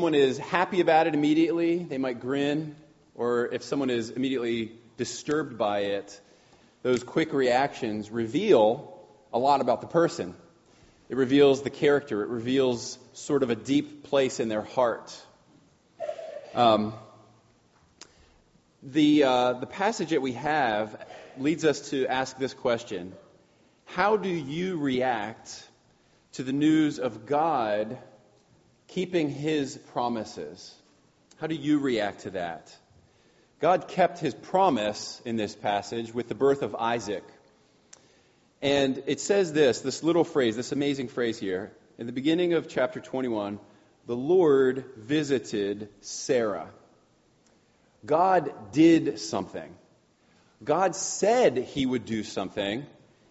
someone is happy about it immediately, they might grin. Or if someone is immediately disturbed by it, those quick reactions reveal a lot about the person. It reveals the character. It reveals sort of a deep place in their heart. The passage that we have leads us to ask this question. How do you react to the news of God keeping his promises? How do you react to that? God kept his promise in this passage with the birth of Isaac. And it says this little phrase, this amazing phrase here. In the beginning of chapter 21, the Lord visited Sarah. God did something. God said he would do something.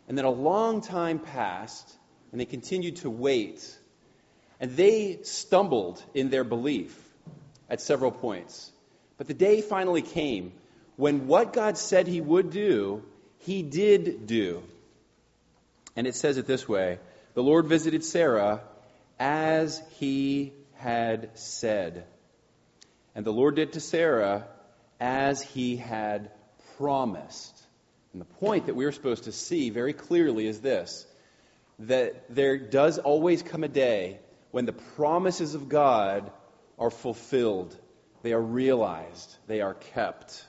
And then a long time passed, and they continued to wait. And they stumbled in their belief at several points. But the day finally came when what God said he would do, he did do. And it says it this way, the Lord visited Sarah as he had said. And the Lord did to Sarah as he had promised. And the point that we're supposed to see very clearly is this, that there does always come a day when the promises of God are fulfilled. They are realized. They are kept.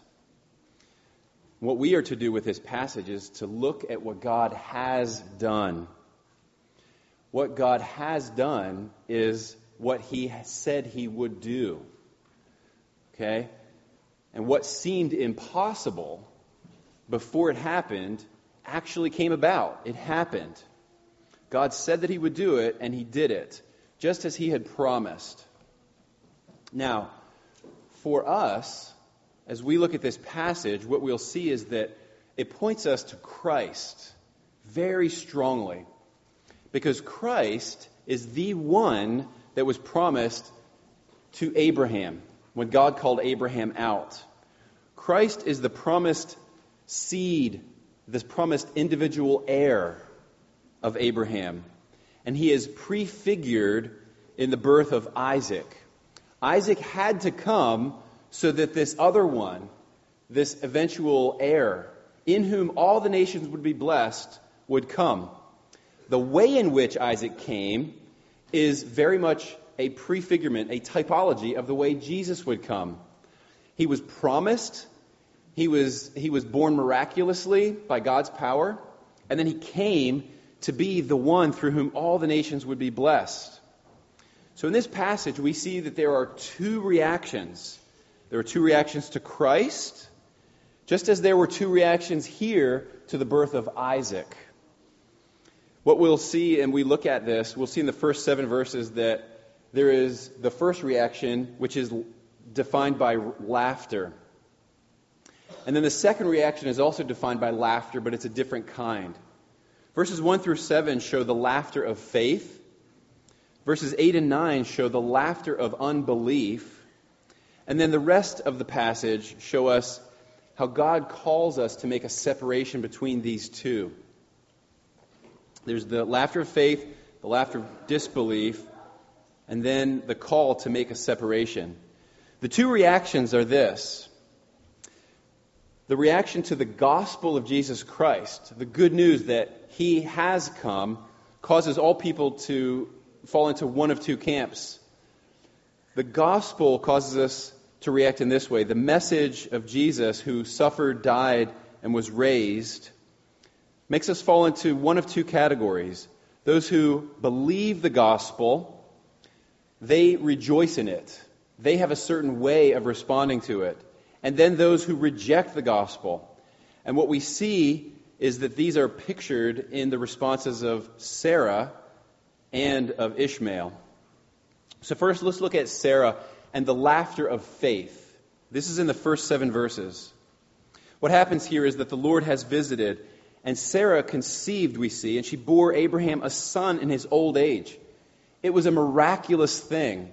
What we are to do with this passage is to look at what God has done. What God has done is what he said he would do. Okay? And what seemed impossible before it happened actually came about. It happened. God said that he would do it, and he did it, just as he had promised. Now, for us, as we look at this passage, what we'll see is that it points us to Christ very strongly, because Christ is the one that was promised to Abraham when God called Abraham out. Christ is the promised seed, this promised individual heir of Abraham, and he is prefigured in the birth of Isaac. Isaac had to come so that this other one, this eventual heir, in whom all the nations would be blessed, would come. The way in which Isaac came is very much a prefigurement, a typology of the way Jesus would come. He was promised, he was born miraculously by God's power, and then he came to be the one through whom all the nations would be blessed. So in this passage, we see that there are two reactions. There are two reactions to Christ, just as there were two reactions here to the birth of Isaac. What we'll see, and we look at this, we'll see in the first 7 verses that there is the first reaction, which is defined by laughter. And then the second reaction is also defined by laughter, but it's a different kind. Verses 1-7 show the laughter of faith. Verses 8 and 9 show the laughter of unbelief. And then the rest of the passage show us how God calls us to make a separation between these two. There's the laughter of faith, the laughter of disbelief, and then the call to make a separation. The two reactions are this. The reaction to the gospel of Jesus Christ, the good news that he has come, causes all people to fall into one of two camps. The gospel causes us to react in this way. The message of Jesus, who suffered, died, and was raised, makes us fall into one of two categories. Those who believe the gospel, they rejoice in it. They have a certain way of responding to it. And then those who reject the gospel. And what we see is that these are pictured in the responses of Sarah and of Ishmael. So first, let's look at Sarah and the laughter of faith. This is in the first 7 verses. What happens here is that the Lord has visited, and Sarah conceived, we see, and she bore Abraham a son in his old age. It was a miraculous thing.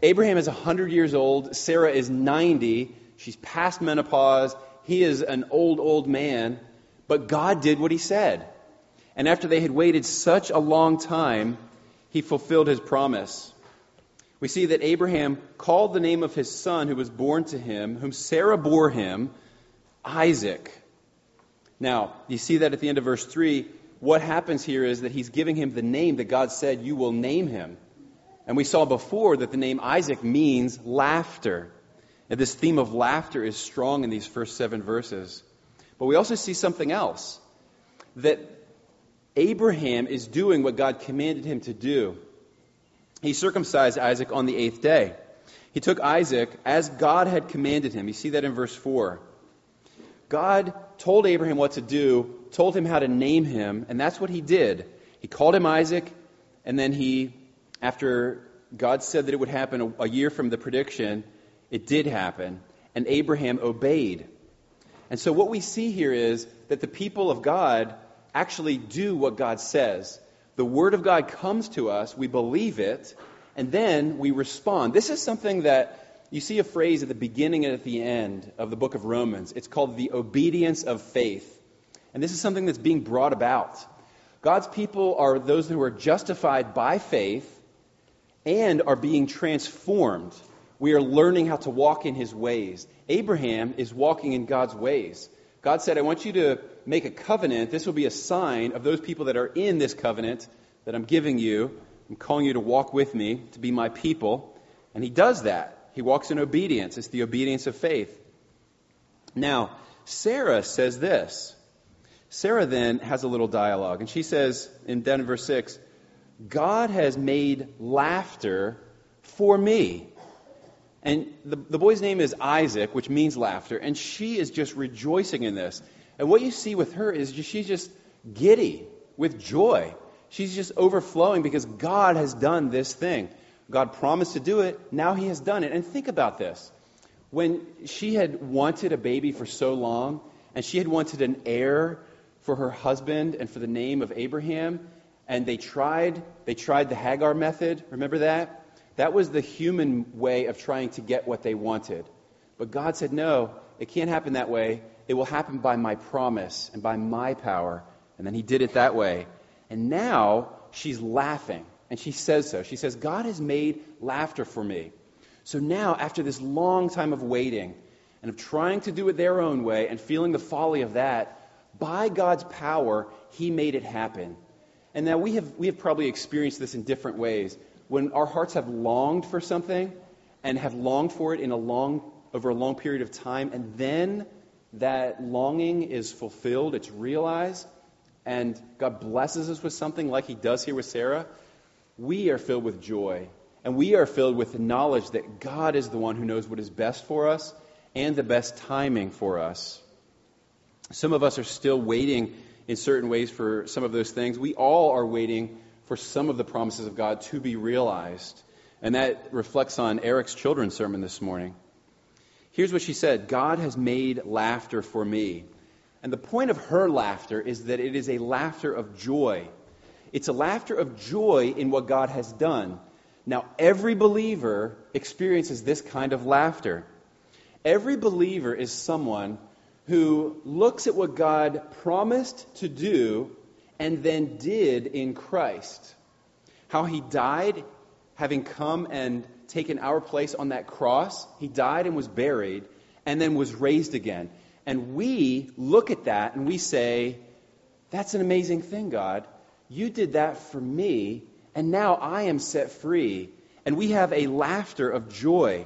Abraham is 100 years old. Sarah is 90. She's past menopause. He is an old man. But God did what he said. And after they had waited such a long time, he fulfilled his promise. We see that Abraham called the name of his son who was born to him, whom Sarah bore him, Isaac. Now, you see that at the end of verse 3, what happens here is that he's giving him the name that God said, you will name him. And we saw before that the name Isaac means laughter. And this theme of laughter is strong in these first 7 verses. But we also see something else, that Abraham is doing what God commanded him to do. He circumcised Isaac on the 8th day. He took Isaac as God had commanded him. You see that in verse 4. God told Abraham what to do, told him how to name him, and that's what he did. He called him Isaac, and then he, after God said that it would happen a year from the prediction, it did happen, and Abraham obeyed. And so what we see here is that the people of God actually do what God says. The Word of God comes to us, we believe it, and then we respond. This is something that you see a phrase at the beginning and at the end of the book of Romans. It's called the obedience of faith. And this is something that's being brought about. God's people are those who are justified by faith and are being transformed. We are learning how to walk in His ways. Abraham is walking in God's ways. God said, I want you to make a covenant. This will be a sign of those people that are in this covenant that I'm giving you. I'm calling you to walk with me, to be my people. And he does that. He walks in obedience. It's the obedience of faith. Now, Sarah says this. Sarah then has a little dialogue. And she says, down in verse 6, God has made laughter for me. And the boy's name is Isaac, which means laughter. And she is just rejoicing in this. And what you see with her is she's just giddy with joy. She's just overflowing because God has done this thing. God promised to do it. Now He has done it. And think about this. When she had wanted a baby for so long, and she had wanted an heir for her husband and for the name of Abraham, and they tried the Hagar method. Remember that? That was the human way of trying to get what they wanted. But God said, no, it can't happen that way. It will happen by my promise and by my power. And then He did it that way. And now she's laughing. And she says so. She says, God has made laughter for me. So now, after this long time of waiting and of trying to do it their own way and feeling the folly of that, by God's power, He made it happen. And now we have probably experienced this in different ways. When our hearts have longed for something and have longed for it over a long period of time, and then that longing is fulfilled, it's realized, and God blesses us with something like He does here with Sarah, we are filled with joy, and we are filled with the knowledge that God is the one who knows what is best for us and the best timing for us. Some of us are still waiting in certain ways for some of those things. We all are waiting for some of the promises of God to be realized. And that reflects on Eric's children's sermon this morning. Here's what she said: God has made laughter for me. And the point of her laughter is that it is a laughter of joy. It's a laughter of joy in what God has done. Now, every believer experiences this kind of laughter. Every believer is someone who looks at what God promised to do and then did in Christ. How He died, having come and taken our place on that cross. He died and was buried, and then was raised again. And we look at that and we say, that's an amazing thing, God. You did that for me, and now I am set free. And we have a laughter of joy.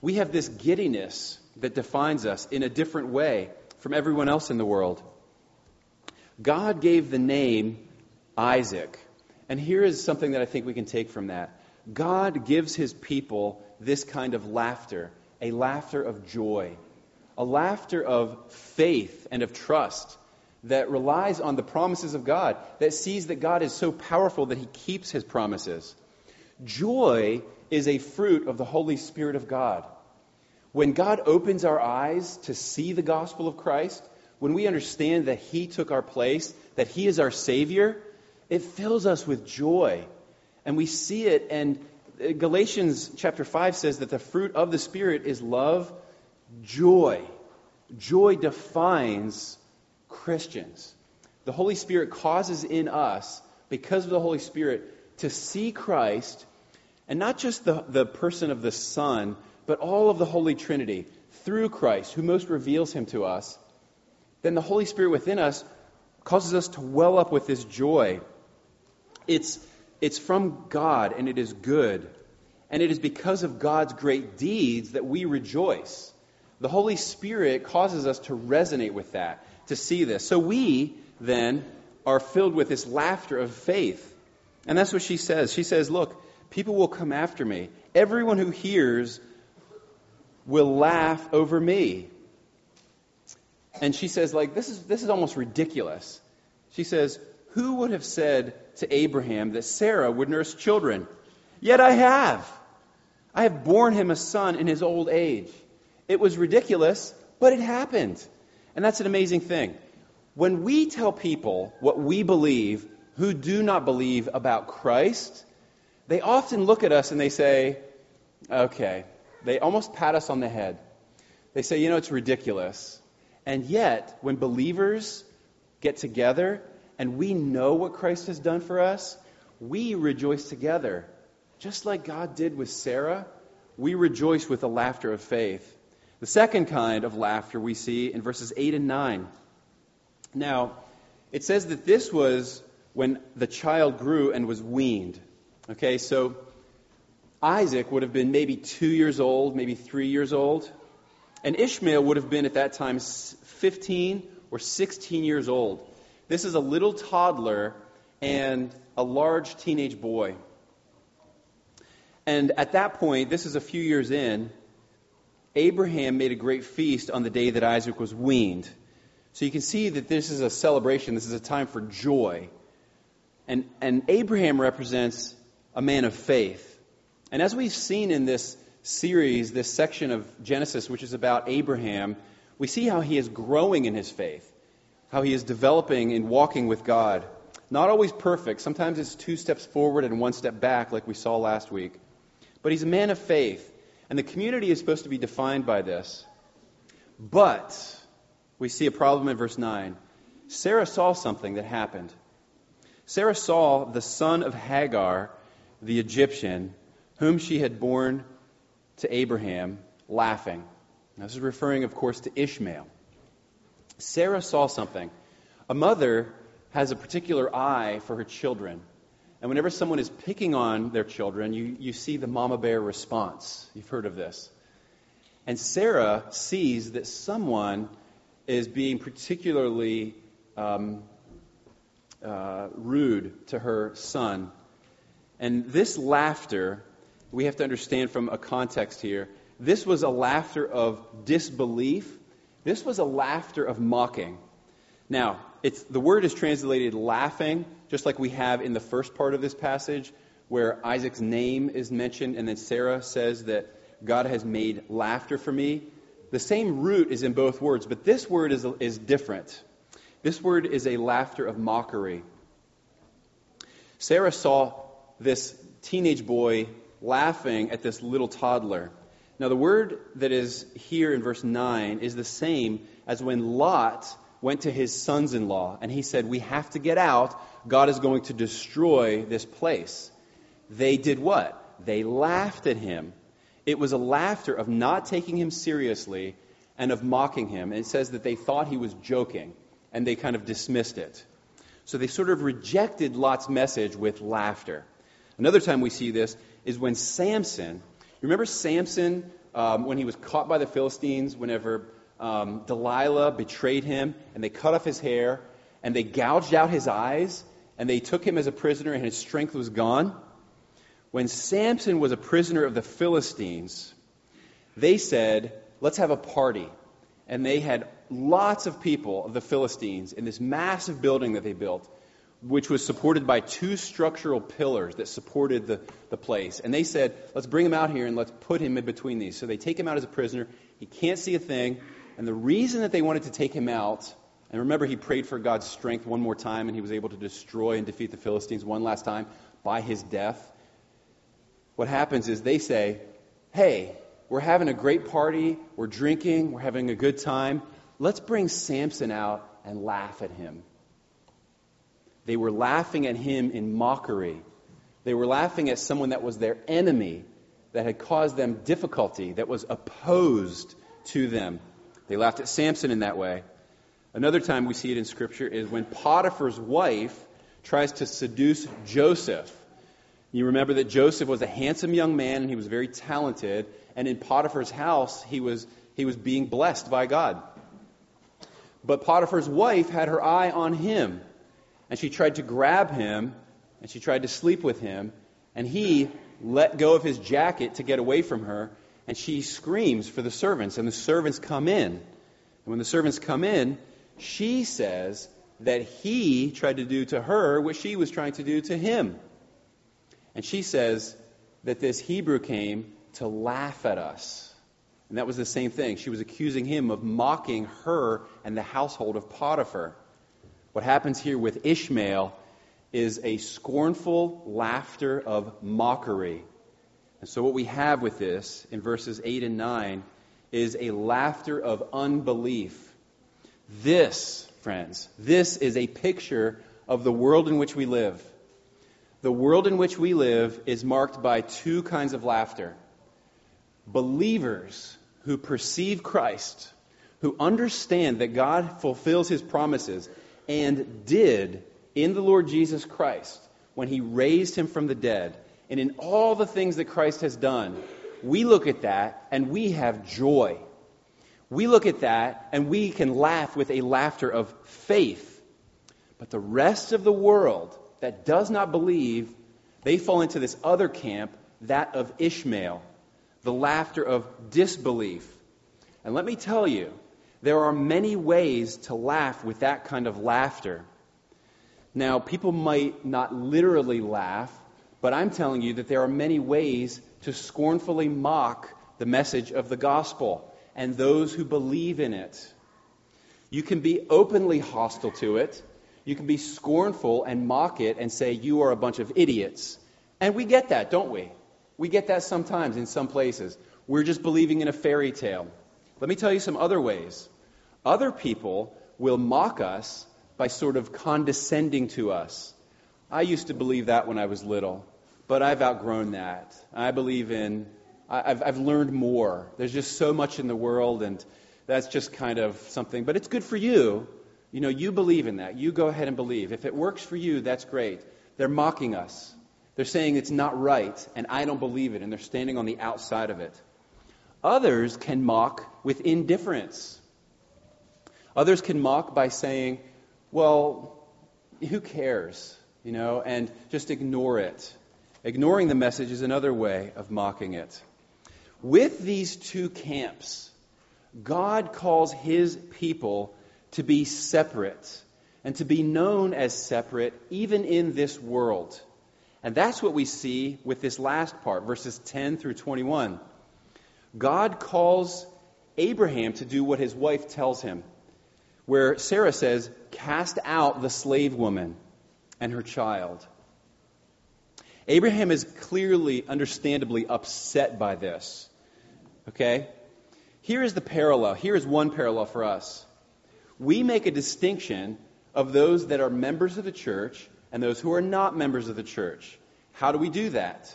We have this giddiness that defines us in a different way from everyone else in the world. God gave the name Isaac. And here is something that I think we can take from that. God gives His people this kind of laughter, a laughter of joy, a laughter of faith and of trust that relies on the promises of God, that sees that God is so powerful that He keeps His promises. Joy is a fruit of the Holy Spirit of God. When God opens our eyes to see the gospel of Christ, when we understand that He took our place, that He is our Savior, it fills us with joy. And we see it, and Galatians chapter 5 says that the fruit of the Spirit is love, joy. Joy defines Christians. The Holy Spirit causes in us, because of the Holy Spirit, to see Christ And not just the person of the Son, but all of the Holy Trinity through Christ, who most reveals him to us, then the Holy Spirit within us causes us to well up with this joy. It's from God, and it is good. And it is because of God's great deeds that we rejoice. The Holy Spirit causes us to resonate with that, to see this. So we, then, are filled with this laughter of faith. And that's what she says. She says, look, people will come after me. Everyone who hears will laugh over me. And she says, like, this is almost ridiculous. She says, who would have said to Abraham that Sarah would nurse children? Yet I have. I have borne him a son in his old age. It was ridiculous, but it happened. And that's an amazing thing. When we tell people what we believe who do not believe about Christ, they often look at us and they say, okay, they almost pat us on the head. They say, you know, it's ridiculous. And yet, when believers get together and we know what Christ has done for us, we rejoice together. Just like God did with Sarah, we rejoice with the laughter of faith. The second kind of laughter we see in verses 8 and 9. Now, it says that this was when the child grew and was weaned. Okay, so Isaac would have been maybe 2 years old, maybe 3 years old. And Ishmael would have been at that time 15 or 16 years old. This is a little toddler and a large teenage boy. And at that point, this is a few years in, Abraham made a great feast on the day that Isaac was weaned. So you can see that this is a celebration. This is a time for joy. And Abraham represents a man of faith. And as we've seen in this series, this section of Genesis, which is about Abraham, we see how he is growing in his faith, how he is developing and walking with God. Not always perfect. Sometimes it's 2 steps forward and 1 step back, like we saw last week. But he's a man of faith, and the community is supposed to be defined by this. But we see a problem in verse 9. Sarah saw something that happened. Sarah saw the son of Hagar, the Egyptian, whom she had borne to Abraham, laughing. Now, this is referring, of course, to Ishmael. Sarah saw something. A mother has a particular eye for her children. And whenever someone is picking on their children, you see the mama bear response. You've heard of this. And Sarah sees that someone is being particularly rude to her son. And this laughter, we have to understand from a context here, this was a laughter of disbelief. This was a laughter of mocking. Now, the word is translated laughing, just like we have in the first part of this passage, where Isaac's name is mentioned, and then Sarah says that God has made laughter for me. The same root is in both words, but this word is different. This word is a laughter of mockery. Sarah saw this teenage boy laughing at this little toddler. Now, the word that is here in verse 9 is the same as when Lot went to his sons-in-law, and he said, we have to get out. God is going to destroy this place. They did what? They laughed at him. It was a laughter of not taking him seriously and of mocking him. And it says that they thought he was joking, and they kind of dismissed it. So they sort of rejected Lot's message with laughter. Another time we see this is when Samson, remember Samson when he was caught by the Philistines, whenever Delilah betrayed him, and they cut off his hair, and they gouged out his eyes, and they took him as a prisoner, and his strength was gone. When Samson was a prisoner of the Philistines, they said, let's have a party. And they had lots of people of the Philistines in this massive building that they built, which was supported by 2 structural pillars that supported the place. And they said, let's bring him out here and let's put him in between these. So they take him out as a prisoner. He can't see a thing. And the reason that they wanted to take him out, and remember he prayed for God's strength one more time, and he was able to destroy and defeat the Philistines one last time by his death. What happens is they say, hey, we're having a great party, we're drinking, we're having a good time. Let's bring Samson out and laugh at him. They were laughing at him in mockery. They were laughing at someone that was their enemy, that had caused them difficulty, that was opposed to them. They laughed at Samson in that way. Another time we see it in Scripture is when Potiphar's wife tries to seduce Joseph. You remember that Joseph was a handsome young man and he was very talented. And in Potiphar's house, he was being blessed by God. But Potiphar's wife had her eye on him. And she tried to grab him. And she tried to sleep with him. And he let go of his jacket to get away from her. And she screams for the servants. And the servants come in. And when the servants come in, she says that he tried to do to her what she was trying to do to him. And she says that this Hebrew came to laugh at us. And that was the same thing. She was accusing him of mocking her and the household of Potiphar. What happens here with Ishmael is a scornful laughter of mockery. And so what we have with this in verses 8 and 9 is a laughter of unbelief. This, friends, this is a picture of the world in which we live. The world in which we live is marked by two kinds of laughter. Believers who perceive Christ, who understand that God fulfills his promises and did in the Lord Jesus Christ when he raised him from the dead, and in all the things that Christ has done, we look at that and we have joy. We look at that and we can laugh with a laughter of faith. But the rest of the world that does not believe, they fall into this other camp, that of Ishmael, the laughter of disbelief. And let me tell you, there are many ways to laugh with that kind of laughter. Now, people might not literally laugh, but I'm telling you that there are many ways to scornfully mock the message of the gospel and those who believe in it. You can be openly hostile to it. You can be scornful and mock it and say, you are a bunch of idiots. And we get that, don't we? We get that sometimes in some places. We're just believing in a fairy tale. Let me tell you some other ways. Other people will mock us by sort of condescending to us. I used to believe that when I was little, but I've outgrown that. I've learned more. There's just so much in the world, and that's just kind of something. But it's good for you. You know, you believe in that. You go ahead and believe. If it works for you, that's great. They're mocking us. They're saying it's not right, and I don't believe it, and they're standing on the outside of it. Others can mock with indifference. Others can mock by saying, well, who cares? You know, and just ignore it. Ignoring the message is another way of mocking it. With these two camps, God calls his people to be separate and to be known as separate even in this world. And that's what we see with this last part, verses 10 through 21. God calls Abraham to do what his wife tells him, where Sarah says, cast out the slave woman and her child. Abraham is clearly, understandably upset by this. Okay? Here is the parallel. Here is one parallel for us. We make a distinction of those that are members of the church and those who are not members of the church. How do we do that?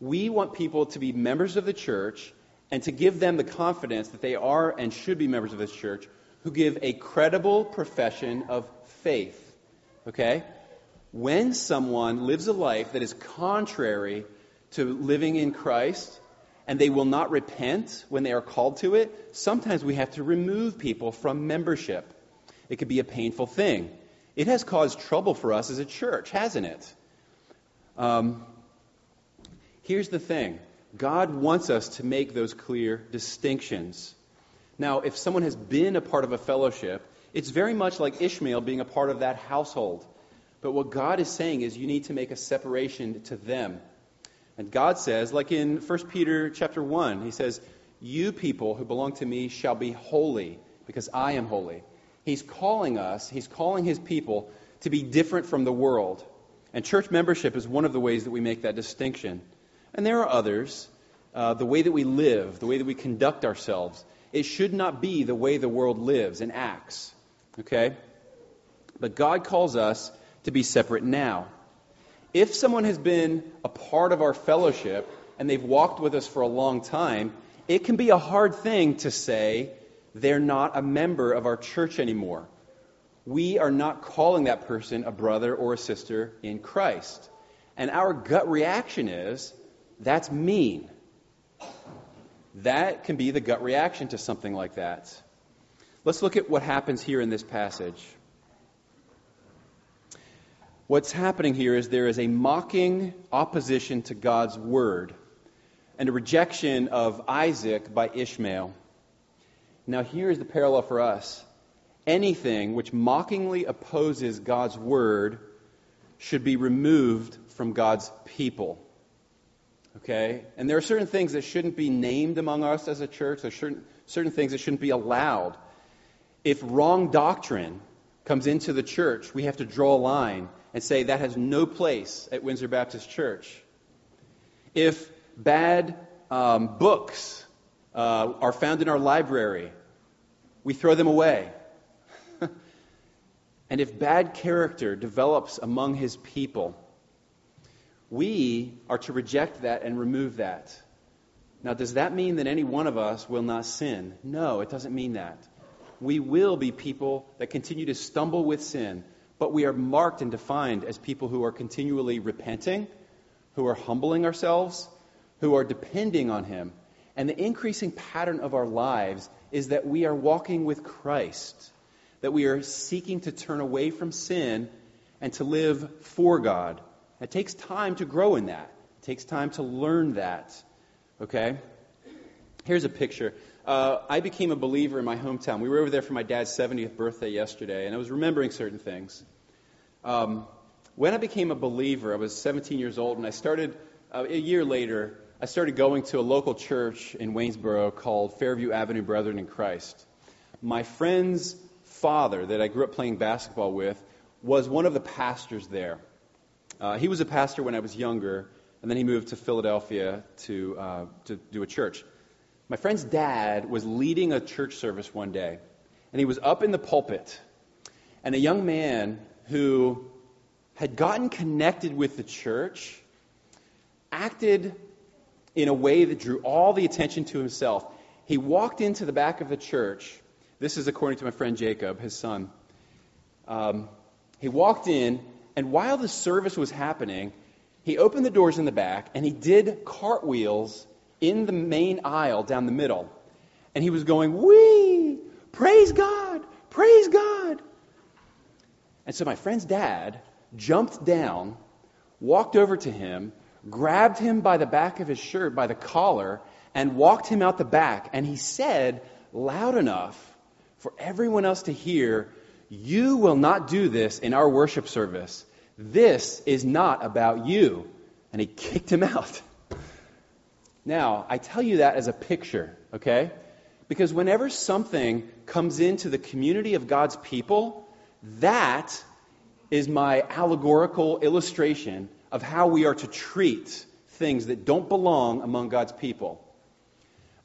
We want people to be members of the church and to give them the confidence that they are and should be members of this church who give a credible profession of faith. Okay? When someone lives a life that is contrary to living in Christ, and they will not repent when they are called to it, sometimes we have to remove people from membership. It could be a painful thing. It has caused trouble for us as a church, hasn't it? Here's the thing. God wants us to make those clear distinctions. Now, if someone has been a part of a fellowship, it's very much like Ishmael being a part of that household. But what God is saying is you need to make a separation to them. And God says, like in 1 Peter chapter 1, he says, you people who belong to me shall be holy because I am holy. He's calling us, he's calling his people to be different from the world. And church membership is one of the ways that we make that distinction. And there are others. The way that we live, the way that we conduct ourselves, it should not be the way the world lives and acts. Okay? But God calls us to be separate now. If someone has been a part of our fellowship and they've walked with us for a long time, it can be a hard thing to say they're not a member of our church anymore. We are not calling that person a brother or a sister in Christ. And our gut reaction is, that's mean. That can be the gut reaction to something like that. Let's look at what happens here in this passage. What's happening here is there is a mocking opposition to God's word and a rejection of Isaac by Ishmael. Now here is the parallel for us. Anything which mockingly opposes God's word should be removed from God's people. Okay? And there are certain things that shouldn't be named among us as a church. There are certain things that shouldn't be allowed. If wrong doctrine comes into the church, we have to draw a line and say that has no place at Windsor Baptist Church. If bad books are found in our library, we throw them away. And if bad character develops among his people, we are to reject that and remove that. Now, does that mean that any one of us will not sin? No, it doesn't mean that. We will be people that continue to stumble with sin, but we are marked and defined as people who are continually repenting, who are humbling ourselves, who are depending on him. And the increasing pattern of our lives is that we are walking with Christ, that we are seeking to turn away from sin and to live for God. It takes time to grow in that. It takes time to learn that. Okay? Here's a picture. I became a believer in my hometown. We were over there for my dad's 70th birthday yesterday, and I was remembering certain things. When I became a believer, I was 17 years old, and I started, a year later, I started going to a local church in Waynesboro called Fairview Avenue Brethren in Christ. My friend's father that I grew up playing basketball with was one of the pastors there. He was a pastor when I was younger, and then he moved to Philadelphia to do a church. My friend's dad was leading a church service one day, and he was up in the pulpit, and a young man who had gotten connected with the church acted in a way that drew all the attention to himself. He walked into the back of the church. This is according to my friend Jacob, his son. He walked in, and while the service was happening, he opened the doors in the back, and he did cartwheels in the main aisle down the middle. And he was going, "Wee! Praise God! Praise God!" And so my friend's dad jumped down, walked over to him, grabbed him by the back of his shirt, by the collar, and walked him out the back. And he said, loud enough for everyone else to hear, "You will not do this in our worship service. This is not about you." And he kicked him out. Now, I tell you that as a picture, okay? Because whenever something comes into the community of God's people, that is my allegorical illustration of how we are to treat things that don't belong among God's people,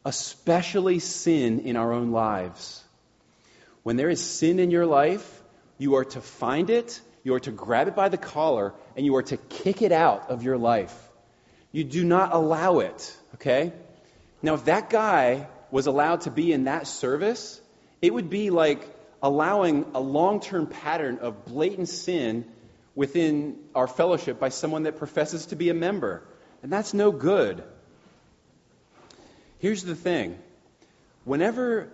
especially sin in our own lives. When there is sin in your life, you are to find it, you are to grab it by the collar, and you are to kick it out of your life. You do not allow it, okay? Now, if that guy was allowed to be in that service, it would be like allowing a long-term pattern of blatant sin within our fellowship by someone that professes to be a member. And that's no good. Here's the thing. Whenever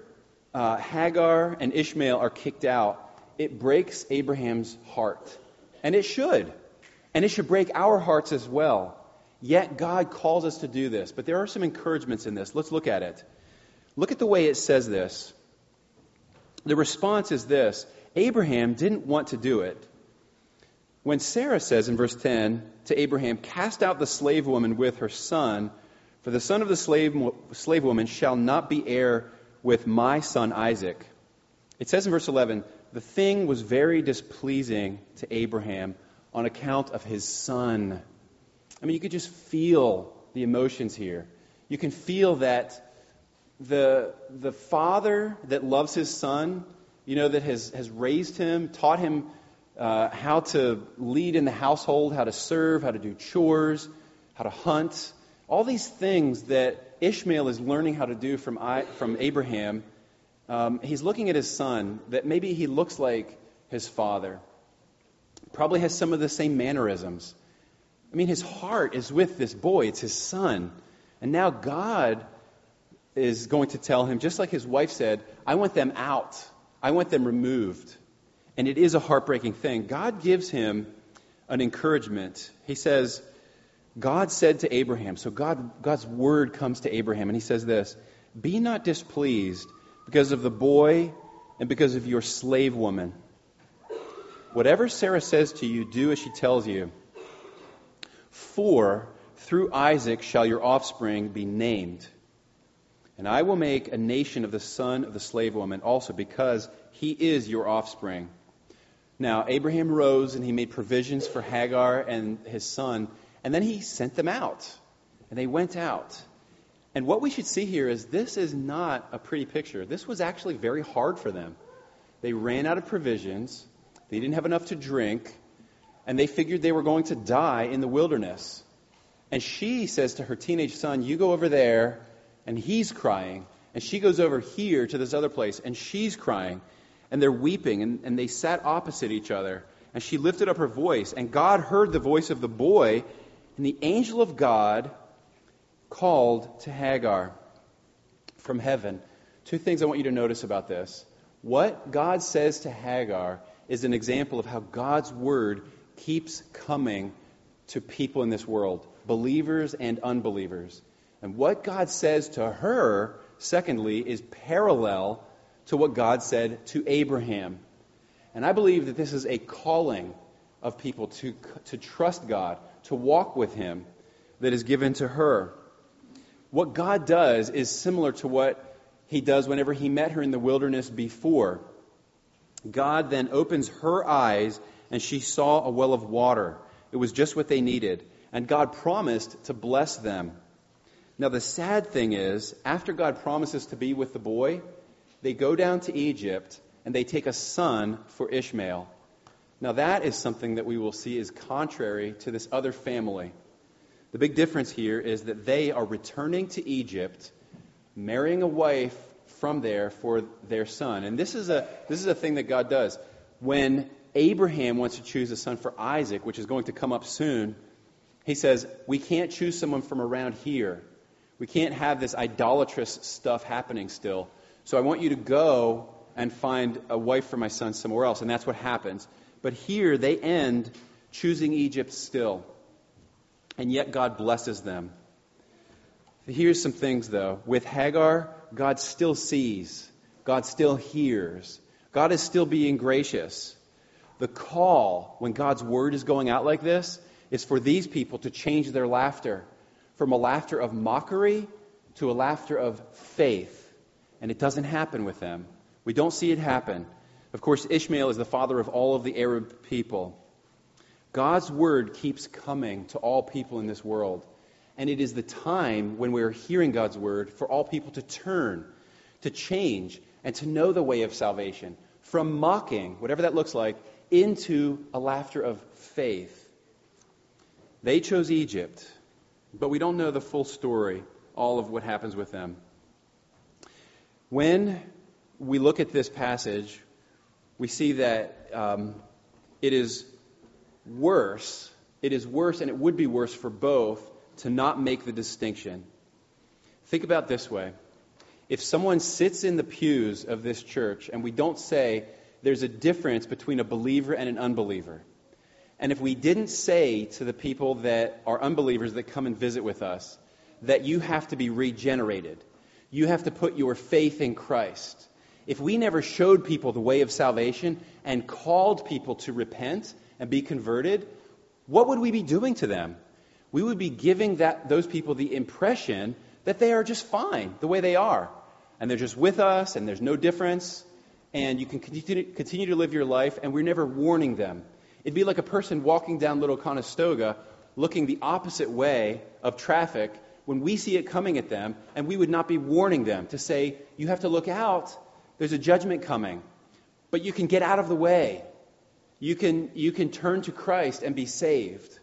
Hagar and Ishmael are kicked out, it breaks Abraham's heart. And it should. And it should break our hearts as well. Yet God calls us to do this. But there are some encouragements in this. Let's look at it. Look at the way it says this. The response is this. Abraham didn't want to do it. When Sarah says in verse 10 to Abraham, "Cast out the slave woman with her son, for the son of the slave woman shall not be heir with my son Isaac." It says in verse 11, the thing was very displeasing to Abraham on account of his son. I mean, you could just feel the emotions here. You can feel that the father that loves his son, you know, that has raised him, taught him how to lead in the household, how to serve, how to do chores, how to hunt. All these things that Ishmael is learning how to do from Abraham. He's looking at his son, that maybe he looks like his father. Probably has some of the same mannerisms. I mean, his heart is with this boy. It's his son. And now God is going to tell him, just like his wife said, I want them out. I want them removed. And it is a heartbreaking thing. God gives him an encouragement. He says, God said to Abraham, so God's word comes to Abraham, and he says this, be not displeased because of the boy and because of your slave woman. Whatever Sarah says to you, do as she tells you. For through Isaac shall your offspring be named. And I will make a nation of the son of the slave woman also, because he is your offspring. Now, Abraham rose and he made provisions for Hagar and his son, and then he sent them out. And they went out. And what we should see here is this is not a pretty picture. This was actually very hard for them. They ran out of provisions. They didn't have enough to drink. And they figured they were going to die in the wilderness. And she says to her teenage son, you go over there. And he's crying. And she goes over here to this other place. And she's crying. And they're weeping. And they sat opposite each other. And she lifted up her voice. And God heard the voice of the boy. And the angel of God called to Hagar from heaven. Two things I want you to notice about this. What God says to Hagar is an example of how God's word keeps coming to people in this world, believers and unbelievers. And what God says to her, secondly, is parallel to what God said to Abraham. And I believe that this is a calling of people to trust God, to walk with him, that is given to her. What God does is similar to what he does whenever he met her in the wilderness before. God then opens her eyes, and she saw a well of water. It was just what they needed. And God promised to bless them. Now, the sad thing is, after God promises to be with the boy, they go down to Egypt, and they take a son for Ishmael. Now, that is something that we will see is contrary to this other family. The big difference here is that they are returning to Egypt, marrying a wife from there for their son. And this is a thing that God does. When Abraham wants to choose a son for Isaac, which is going to come up soon, he says, we can't choose someone from around here. We can't have this idolatrous stuff happening still. So I want you to go and find a wife for my son somewhere else. And that's what happens. But here they end choosing Egypt still. And yet God blesses them. Here's some things, though. With Hagar, God still sees. God still hears. God is still being gracious. The call, when God's word is going out like this, is for these people to change their laughter from a laughter of mockery to a laughter of faith. And it doesn't happen with them. We don't see it happen. Of course, Ishmael is the father of all of the Arab people. God's word keeps coming to all people in this world. And it is the time when we're hearing God's word for all people to turn, to change, and to know the way of salvation. From mocking, whatever that looks like, into a laughter of faith. They chose Egypt, but we don't know the full story, all of what happens with them. When we look at this passage, we see that it is worse. It is worse, and it would be worse for both to not make the distinction. Think about it this way. If someone sits in the pews of this church and we don't say there's a difference between a believer and an unbeliever, and if we didn't say to the people that are unbelievers that come and visit with us that you have to be regenerated, you have to put your faith in Christ, if we never showed people the way of salvation and called people to repent and be converted, what would we be doing to them? We would be giving those people the impression that they are just fine the way they are. And they're just with us, and there's no difference. And you can continue to live your life, and we're never warning them. It'd be like a person walking down Little Conestoga looking the opposite way of traffic when we see it coming at them, and we would not be warning them to say, you have to look out, there's a judgment coming. But you can get out of the way. You can turn to Christ and be saved.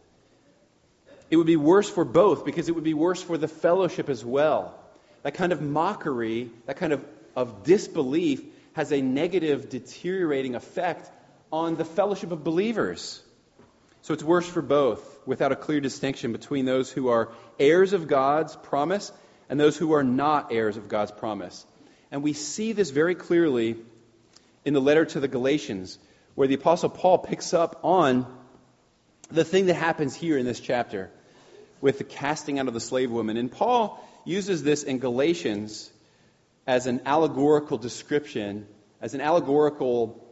It would be worse for both, because it would be worse for the fellowship as well. That kind of mockery, that kind of disbelief has a negative, deteriorating effect on the fellowship of believers. So it's worse for both, without a clear distinction between those who are heirs of God's promise and those who are not heirs of God's promise. And we see this very clearly in the letter to the Galatians, where the Apostle Paul picks up on the thing that happens here in this chapter with the casting out of the slave woman. And Paul uses this in Galatians as an allegorical description, as an allegorical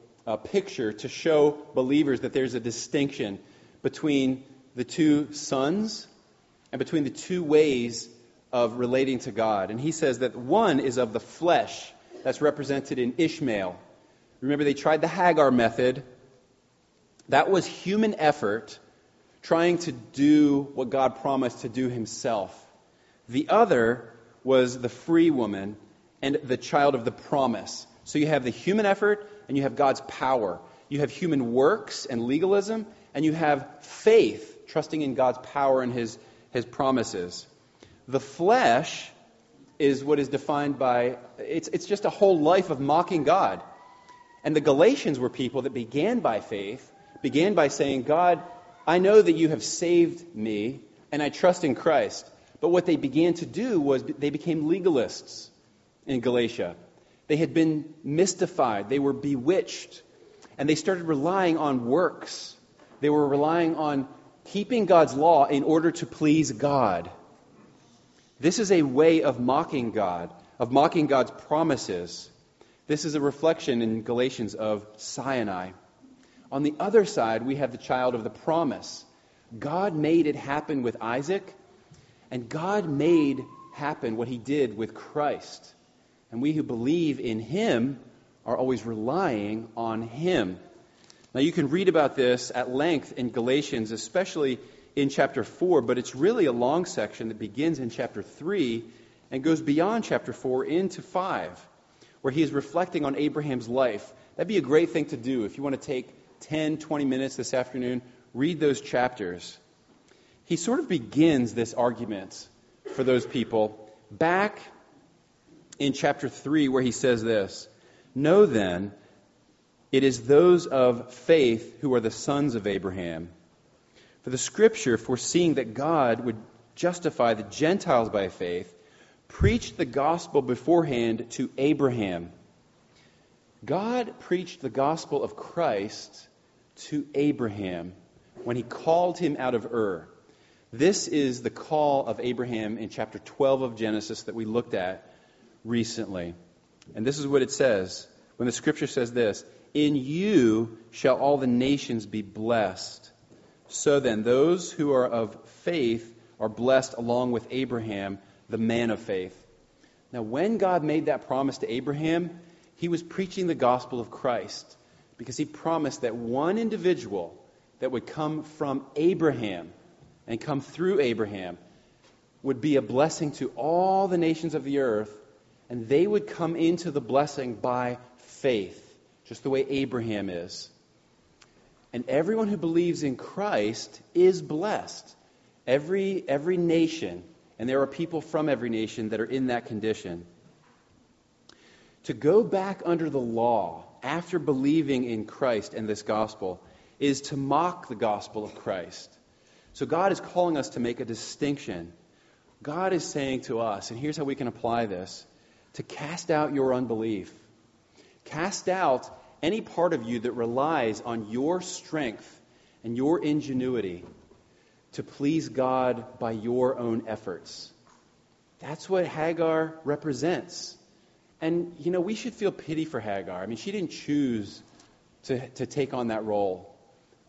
picture to show believers that there's a distinction between the two sons and between the two ways of relating to God. And he says that one is of the flesh, that's represented in Ishmael. Remember, they tried the Hagar method. That was human effort trying to do what God promised to do himself. The other was the free woman and the child of the promise. So you have the human effort and you have God's power. You have human works and legalism, and you have faith, trusting in God's power and his promises. The flesh is what is defined by, it's just a whole life of mocking God. And the Galatians were people that began by faith, began by saying, God, I know that you have saved me, and I trust in Christ. But what they began to do was they became legalists in Galatia. They had been mystified. They were bewitched. And they started relying on works. They were relying on keeping God's law in order to please God. This is a way of mocking God, of mocking God's promises. This is a reflection in Galatians of Sinai. On the other side, we have the child of the promise. God made it happen with Isaac, and God made happen what he did with Christ. And we who believe in him are always relying on him. Now, you can read about this at length in Galatians, especially in chapter 4, but it's really a long section that begins in chapter 3 and goes beyond chapter 4 into 5. Where he is reflecting on Abraham's life. That'd be a great thing to do if you want to take 10, 20 minutes this afternoon, read those chapters. He sort of begins this argument for those people back in chapter 3, where he says this: Know then, it is those of faith who are the sons of Abraham. For the Scripture, foreseeing that God would justify the Gentiles by faith, preached the gospel beforehand to Abraham. God preached the gospel of Christ to Abraham when he called him out of Ur. This is the call of Abraham in chapter 12 of Genesis that we looked at recently. And this is what it says when the Scripture says this: In you shall all the nations be blessed. So then, those who are of faith are blessed along with Abraham, the man of faith. Now, when God made that promise to Abraham, he was preaching the gospel of Christ, because he promised that one individual that would come from Abraham and come through Abraham would be a blessing to all the nations of the earth, and they would come into the blessing by faith, just the way Abraham is. And everyone who believes in Christ is blessed. Every nation. And there are people from every nation that are in that condition. To go back under the law after believing in Christ and this gospel is to mock the gospel of Christ. So God is calling us to make a distinction. God is saying to us, and here's how we can apply this, to cast out your unbelief. Cast out any part of you that relies on your strength and your ingenuity to please God by your own efforts. That's what Hagar represents. And, you know, we should feel pity for Hagar. I mean, she didn't choose to take on that role.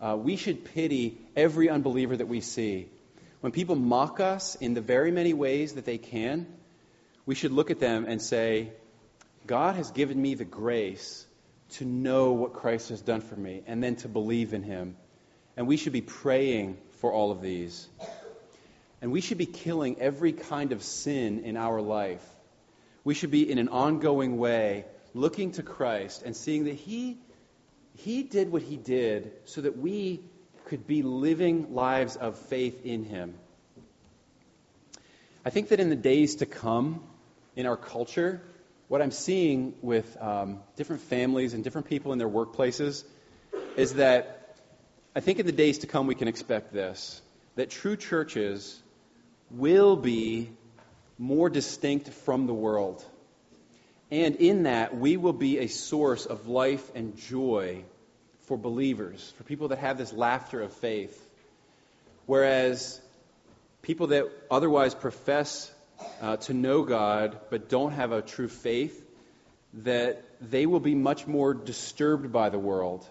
We should pity every unbeliever that we see. When people mock us in the very many ways that they can, we should look at them and say, God has given me the grace to know what Christ has done for me and then to believe in him. And we should be praying for all of these. And we should be killing every kind of sin in our life. We should be, in an ongoing way, looking to Christ and seeing that he He did what he did so that we could be living lives of faith in him. I think that in the days to come, in our culture, what I'm seeing with different families and different people in their workplaces is that I think in the days to come we can expect this, that true churches will be more distinct from the world. And in that, we will be a source of life and joy for believers, for people that have this laughter of faith. Whereas people that otherwise profess to know God but don't have a true faith, that they will be much more disturbed by the world.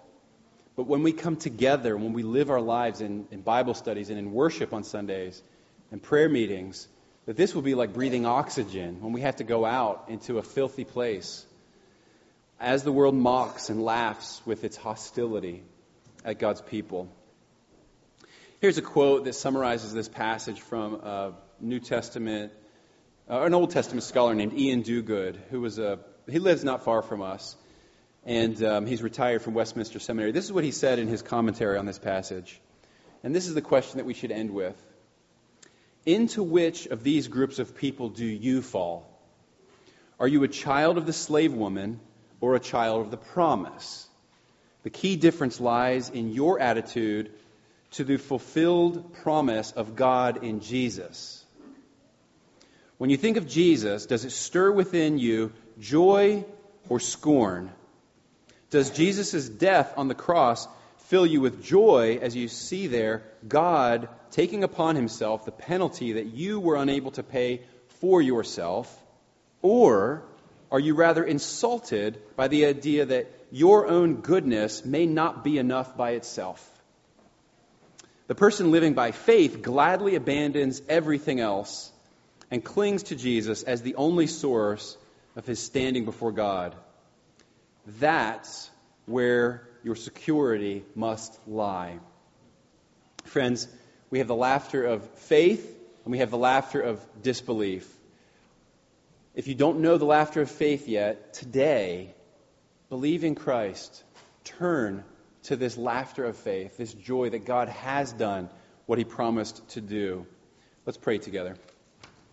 But when we come together, when we live our lives in Bible studies and in worship on Sundays and prayer meetings, that this will be like breathing oxygen when we have to go out into a filthy place. As the world mocks and laughs with its hostility at God's people. Here's a quote that summarizes this passage from a New Testament, an Old Testament scholar named Ian Duguid, who was he lives not far from us, and he's retired from Westminster Seminary. This is what he said in his commentary on this passage. And this is the question that we should end with. Into which of these groups of people do you fall? Are you a child of the slave woman or a child of the promise? The key difference lies in your attitude to the fulfilled promise of God in Jesus. When you think of Jesus, does it stir within you joy or scorn? Does Jesus' death on the cross fill you with joy as you see there God taking upon himself the penalty that you were unable to pay for yourself? Or are you rather insulted by the idea that your own goodness may not be enough by itself? The person living by faith gladly abandons everything else and clings to Jesus as the only source of his standing before God. That's where your security must lie. Friends, we have the laughter of faith and we have the laughter of disbelief. If you don't know the laughter of faith yet, today, believe in Christ. Turn to this laughter of faith, this joy that God has done what he promised to do. Let's pray together.